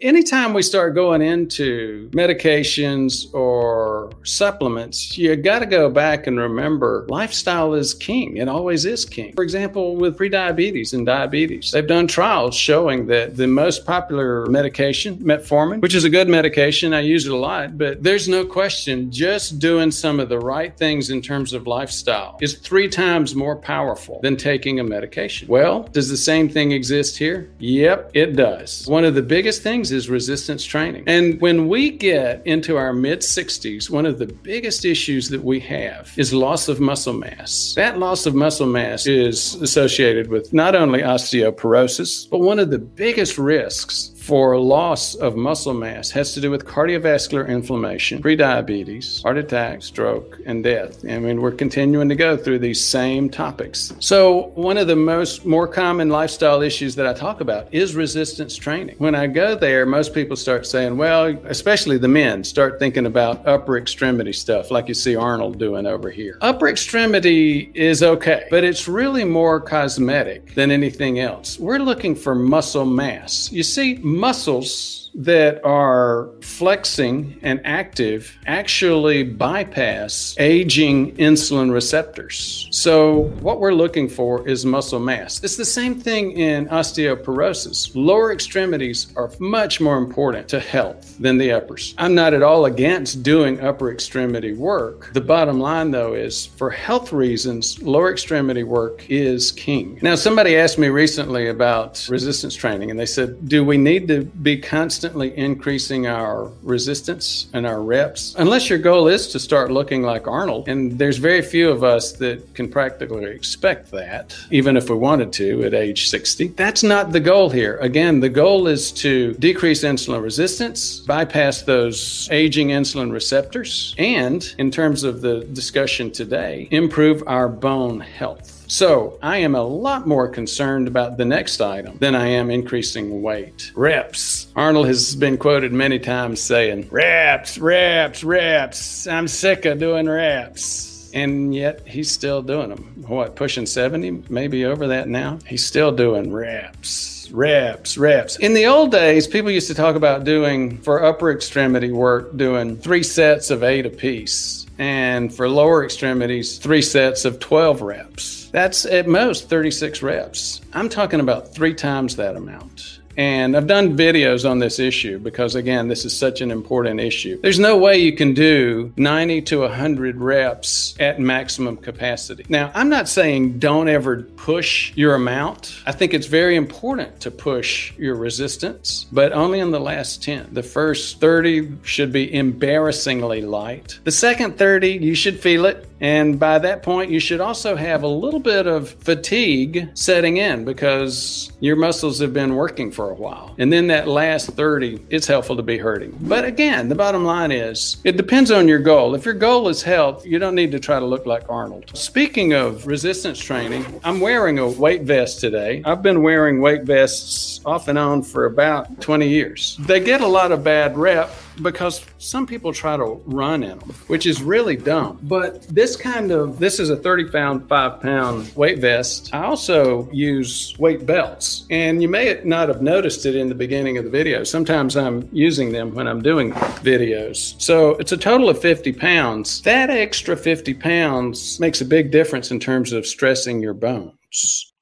Anytime we start going into medications or supplements, you got to go back and remember lifestyle is king. It always is king. For example, with prediabetes and diabetes, they've done trials showing that the most popular medication, metformin, which is a good medication, I use it a lot, but there's no question just doing some of the right things in terms of lifestyle is 3 times more powerful than taking a medication. Well, does the same thing exist here? Yep, it does. One of the biggest things is resistance training. And when we get into our mid-60s, one of the biggest issues that we have is loss of muscle mass. That loss of muscle mass is associated with not only osteoporosis, but one of the biggest risks for loss of muscle mass has to do with cardiovascular inflammation, prediabetes, heart attack, stroke, and death. I mean, we're continuing to go through these same topics. So one of the more common lifestyle issues that I talk about is resistance training. When I go there, most people start saying, well, especially the men start thinking about upper extremity stuff like you see Arnold doing over here. Upper extremity is okay, but it's really more cosmetic than anything else. We're looking for muscle mass. You see, muscles that are flexing and active actually bypass aging insulin receptors. So what we're looking for is muscle mass. It's the same thing in osteoporosis. Lower extremities are much more important to health than the uppers. I'm not at all against doing upper extremity work. The bottom line, though, is for health reasons, lower extremity work is king. Now, somebody asked me recently about resistance training, and they said, do we need to be constantly increasing our resistance and our reps, unless your goal is to start looking like Arnold. And there's very few of us that can practically expect that, even if we wanted to at age 60. That's not the goal here. Again, the goal is to decrease insulin resistance, bypass those aging insulin receptors, and in terms of the discussion today, improve our bone health. So I am a lot more concerned about the next item than I am increasing weight. Reps. Arnold has been quoted many times saying, reps, reps, reps. I'm sick of doing reps. And yet he's still doing them. What, pushing 70, maybe over that now? He's still doing reps, reps, reps. In the old days, people used to talk about doing, for upper extremity work, doing 3 sets of 8 apiece. And for lower extremities, 3 sets of 12 reps. That's at most 36 reps. I'm talking about 3 times that amount. And I've done videos on this issue because, again, this is such an important issue. There's no way you can do 90 to 100 reps at maximum capacity. Now, I'm not saying don't ever push your amount. I think it's very important to push your resistance, but only in the last 10. The first 30 should be embarrassingly light. The second 30, you should feel it. And by that point, you should also have a little bit of fatigue setting in because your muscles have been working for a while. And then that last 30, it's helpful to be hurting. But again, the bottom line is it depends on your goal. If your goal is health, you don't need to try to look like Arnold. Speaking of resistance training, I'm wearing a weight vest today. I've been wearing weight vests off and on for about 20 years. They get a lot of bad rep because some people try to run in them, which is really dumb. But this is a 35-pound weight vest. I also use weight belts. And you may not have noticed it in the beginning of the video. Sometimes I'm using them when I'm doing videos. So it's a total of 50 pounds. That extra 50 pounds makes a big difference in terms of stressing your bones.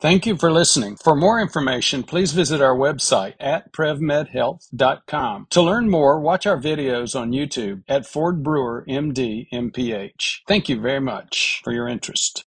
Thank you for listening. For more information, please visit our website at prevmedhealth.com. To learn more, watch our videos on YouTube at Ford Brewer, MD, MPH. Thank you very much for your interest.